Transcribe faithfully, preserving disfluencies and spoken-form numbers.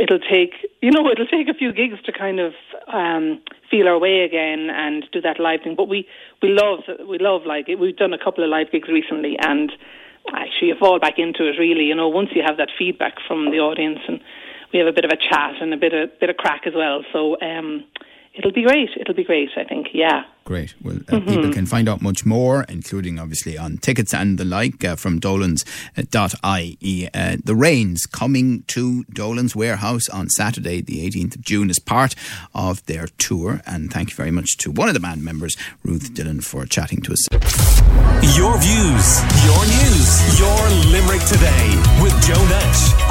it'll take, you know, it'll take a few gigs to kind of um, feel our way again and do that live thing. But we, we love, we love like, it. We've done a couple of live gigs recently, and actually you fall back into it, really, you know, once you have that feedback from the audience, and we have a bit of a chat and a bit of, bit of crack as well, so... Um, It'll be great. It'll be great, I think, yeah. Great. Well, uh, mm-hmm. people can find out much more, including, obviously, on tickets and the like, uh, from dolans dot I E. Uh, the Rains coming to Dolan's Warehouse on Saturday, the eighteenth of June, as part of their tour. And thank you very much to one of the band members, Ruth Dillon, for chatting to us. Your views, your news, your Limerick Today with Joe Nash.